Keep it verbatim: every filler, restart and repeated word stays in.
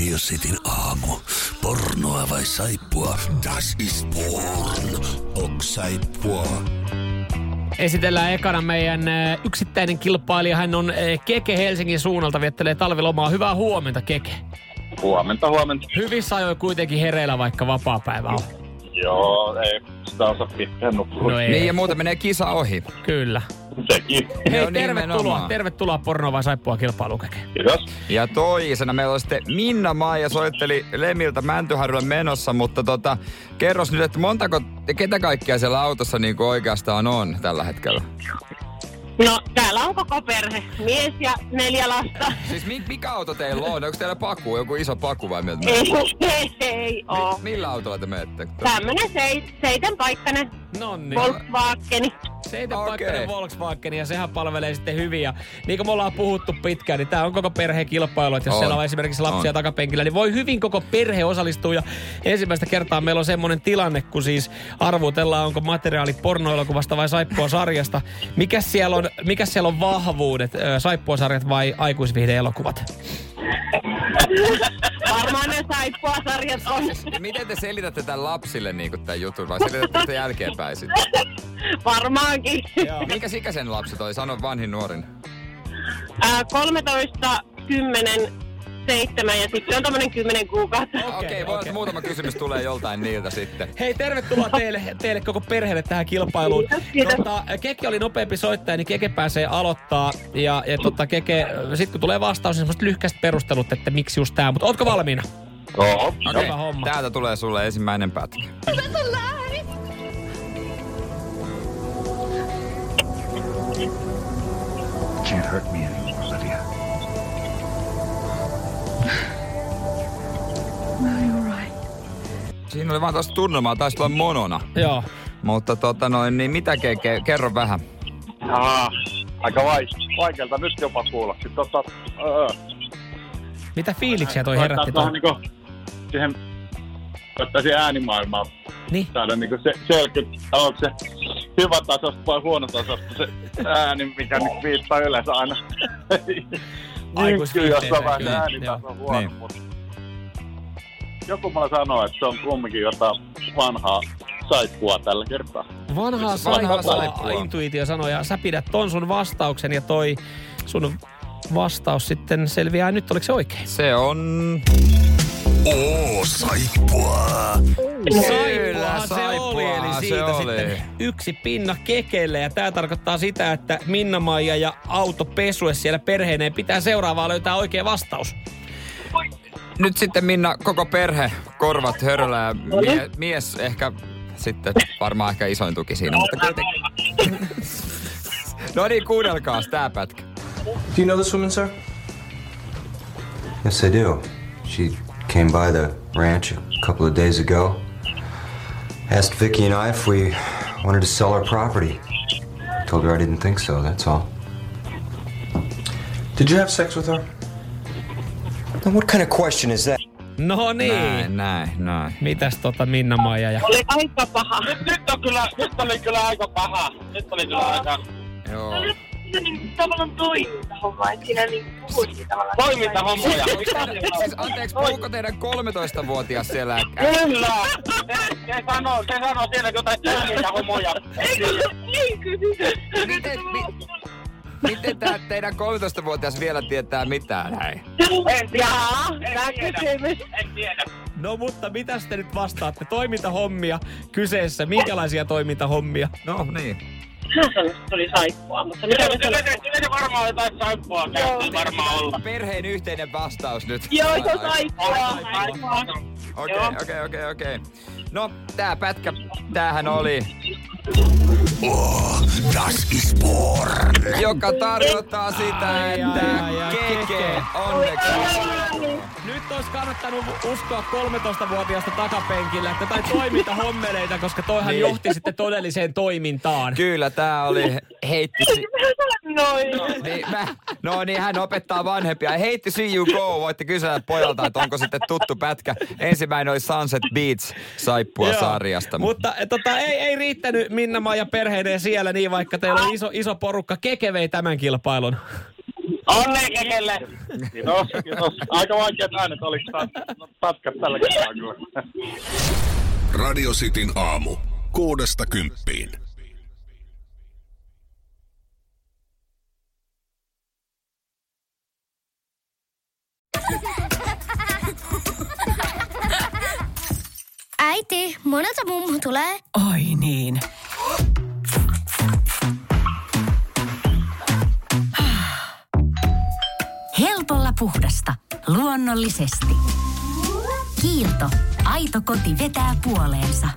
Radio Cityn aamu. Pornoa vai saippua? Das ist porn. Ok saippua. Esitellään ekana meidän yksittäinen kilpailija. Hän on Keke Helsingin suunnalta, viettelee talvilomaa. Hyvää huomenta, Keke. Huomenta, huomenta. Hyvissä ajoi kuitenkin hereillä, vaikka vapaapäivä on. Joo, ei sitä osaa pitää nukkua. No niin, ja muuta menee kisa ohi. Kyllä. Sekin. Hei, no, tervetuloa. Tervetuloa Pornoa vai saippua -kilpailuun, Keke. Kiitos. Ja toisena meillä on sitten Minna Maija, soitteli Lemiltä Mäntyharjulle menossa, mutta tota, kerros nyt, että montako, ketä kaikkia siellä autossa niin kuin oikeastaan on tällä hetkellä? No, täällä on koko perhe. Mies ja neljä lasta. Siis mikä auto teillä on? Onko teillä paku? Joku iso paku vai mieltä? Ei, ei, ei oo. Millä autolla te menette? Tämmönen seit, seitänpaikkainen Volkswageni. Seitänpaikkainen okay. Volkswageni, ja sehän palvelee sitten hyvin. Ja niin kuin me ollaan puhuttu pitkään, niin tää on koko perheen kilpailu. Että jos on, siellä on esimerkiksi lapsia on takapenkillä, niin voi hyvin koko perhe osallistua. Ja ensimmäistä kertaa meillä on semmoinen tilanne, kun siis arvutellaan, onko materiaali pornoelokuvasta vai saippua sarjasta. Mikäs siellä on? Mikäs siellä on vahvuudet? Saippuasarjat vai aikuisviihde-elokuvat? Varmaan ne saippuasarjat on. Miten te selitätte tämän lapsille niinku tämän jutun? Vai selitätte sitä jälkeenpäin sitten? Varmaankin. Joo. Mikäs ikäisen lapset oli? Sano vanhin nuorin. Ää, kolmetoista, kymmenen, seitsemän ja sitten on tämmönen kymmenen kuukautta. Okei, okay, okay, okay. Muutama kysymys tulee joltain niiltä sitten. Hei, tervetuloa teille, teille koko perheelle tähän kilpailuun. Kiitos, kiitos. Tota, Keke oli nopeampi soittaja, niin Keke pääsee aloittaa. Ja, ja tota, Keke, sit kun tulee vastaus, niin semmoset lyhkäiset perustelut, että miksi just tää. Mutta ootko valmiina? Joo. No, okei, okay. Okay. Täältä tulee sulle ensimmäinen pätkä. Can't hurt me anymore, Olivia. Siinä oli vaan tosta tunnelmaa, taisi tulla monona. Joo. Mutta tota noin, niin mitä Keke, kerro vähän. Aa, aika vaikealta nyt jopa kuulla. Sitten tota, öö. Mitä fiiliksiä toi herätti? Tuohon niinku, siihen, ottaa siihen äänimaailmaan. Niin? Saada niinku se selky, onko se hyvä tasosta vai huono tasosta se ääni, mikä nyt viittaa yleensä aina. Aikuisviitteeseen. Kyllä, jos on vähän äänitaso huono, niin. Mutta joku mulla sanoo, että se on kumminkin jotain vanhaa saippua tällä kertaa. Vanhaa saippua, intuitio sanoo. Ja sä pidät ton sun vastauksen, ja toi sun vastaus sitten selviää nyt. Oliko se oikein? Se on... Oo, saippua! Saippuahan se oli, eli siitä sitten yksi pinna Kekelle. Ja tää tarkoittaa sitä, että Minna-Maija ja Auto Pesue siellä perheineen pitää seuraavaa löytää oikea vastaus. Nyt sitten, Minna, koko perhe, korvat hörölä ja mie- mies ehkä sitten, varmaan ehkä isoin tuki siinä, mutta kuitenkin. No niin, kuunnelkaas tää pätkä. Do you know this woman, sir? Yes, I do. She came by the ranch a couple of days ago. Asked Vicky and I if we wanted to sell our property. Told her I didn't think so, that's all. Did you have sex with her? No, what kind of question is that? No niin. Näin, näin, näin. Mitäs tota Minna-Maija ja... Oli aika paha. Nyt, nyt on kyllä, nyt oli kyllä aika paha. Nyt oli kyllä aika... Joo. No, nyt se niin tavallaan toimintahomma, et siinä niin puhuisi tavallaan... Toimintahommoja. Siis anteeks, puhuko teidän kolmetoistavuotias siellä? Kyllä! Se sanoo, se sanoo siellä jotain toimintahommoja. Eikö se niin kysytä? Miten tää teidän kolmetoistavuotias vielä tietää mitään näin? En tiedä. Jaa, en tiedä. En tiedä. No mutta mitäs te nyt vastaatte? Toimintahommia kyseessä. Minkälaisia toimintahommia? No niin. Se oli saippua, mutta... Kyllä se varmaan jotain saippua käyttää varmaan olla. Perheen yhteinen vastaus nyt. Joo, se on saippua. Okei, okei, okei, okei. No, tää pätkä, tämähän oli... Oh, das ist porn. Joka tarkoittaa sitä, että Keke, onneksi. Nyt olisi kannattanut uskoa kolmetoistavuotiaasta takapenkillä, että tai toiminta hommeleita, koska toihan niin johti sitten todelliseen toimintaan. Kyllä, tää oli heitti... Si- Noin. No, niin, mä, no niin, hän opettaa vanhempia. Hate to see you go. Voitte kysellä pojalta, että onko sitten tuttu pätkä. Ensimmäinen oli Sunset Beach -saippua sarjasta. Mutta tota, ei, ei riittänyt Minna-Maija perheineen siellä niin, vaikka teillä on iso, iso porukka. Keke vei tämän kilpailun. Onnea kekelle! Kiitos, kiitos. Aika vaikeat äänet oli pätkät tällä kertaa. Radio Cityn aamu. Kuudesta kymppiin. Äiti, monelta mummu tulee. Oi niin. Helpolla puhdasta. Luonnollisesti. Kiilto. Aito koti vetää puoleensa.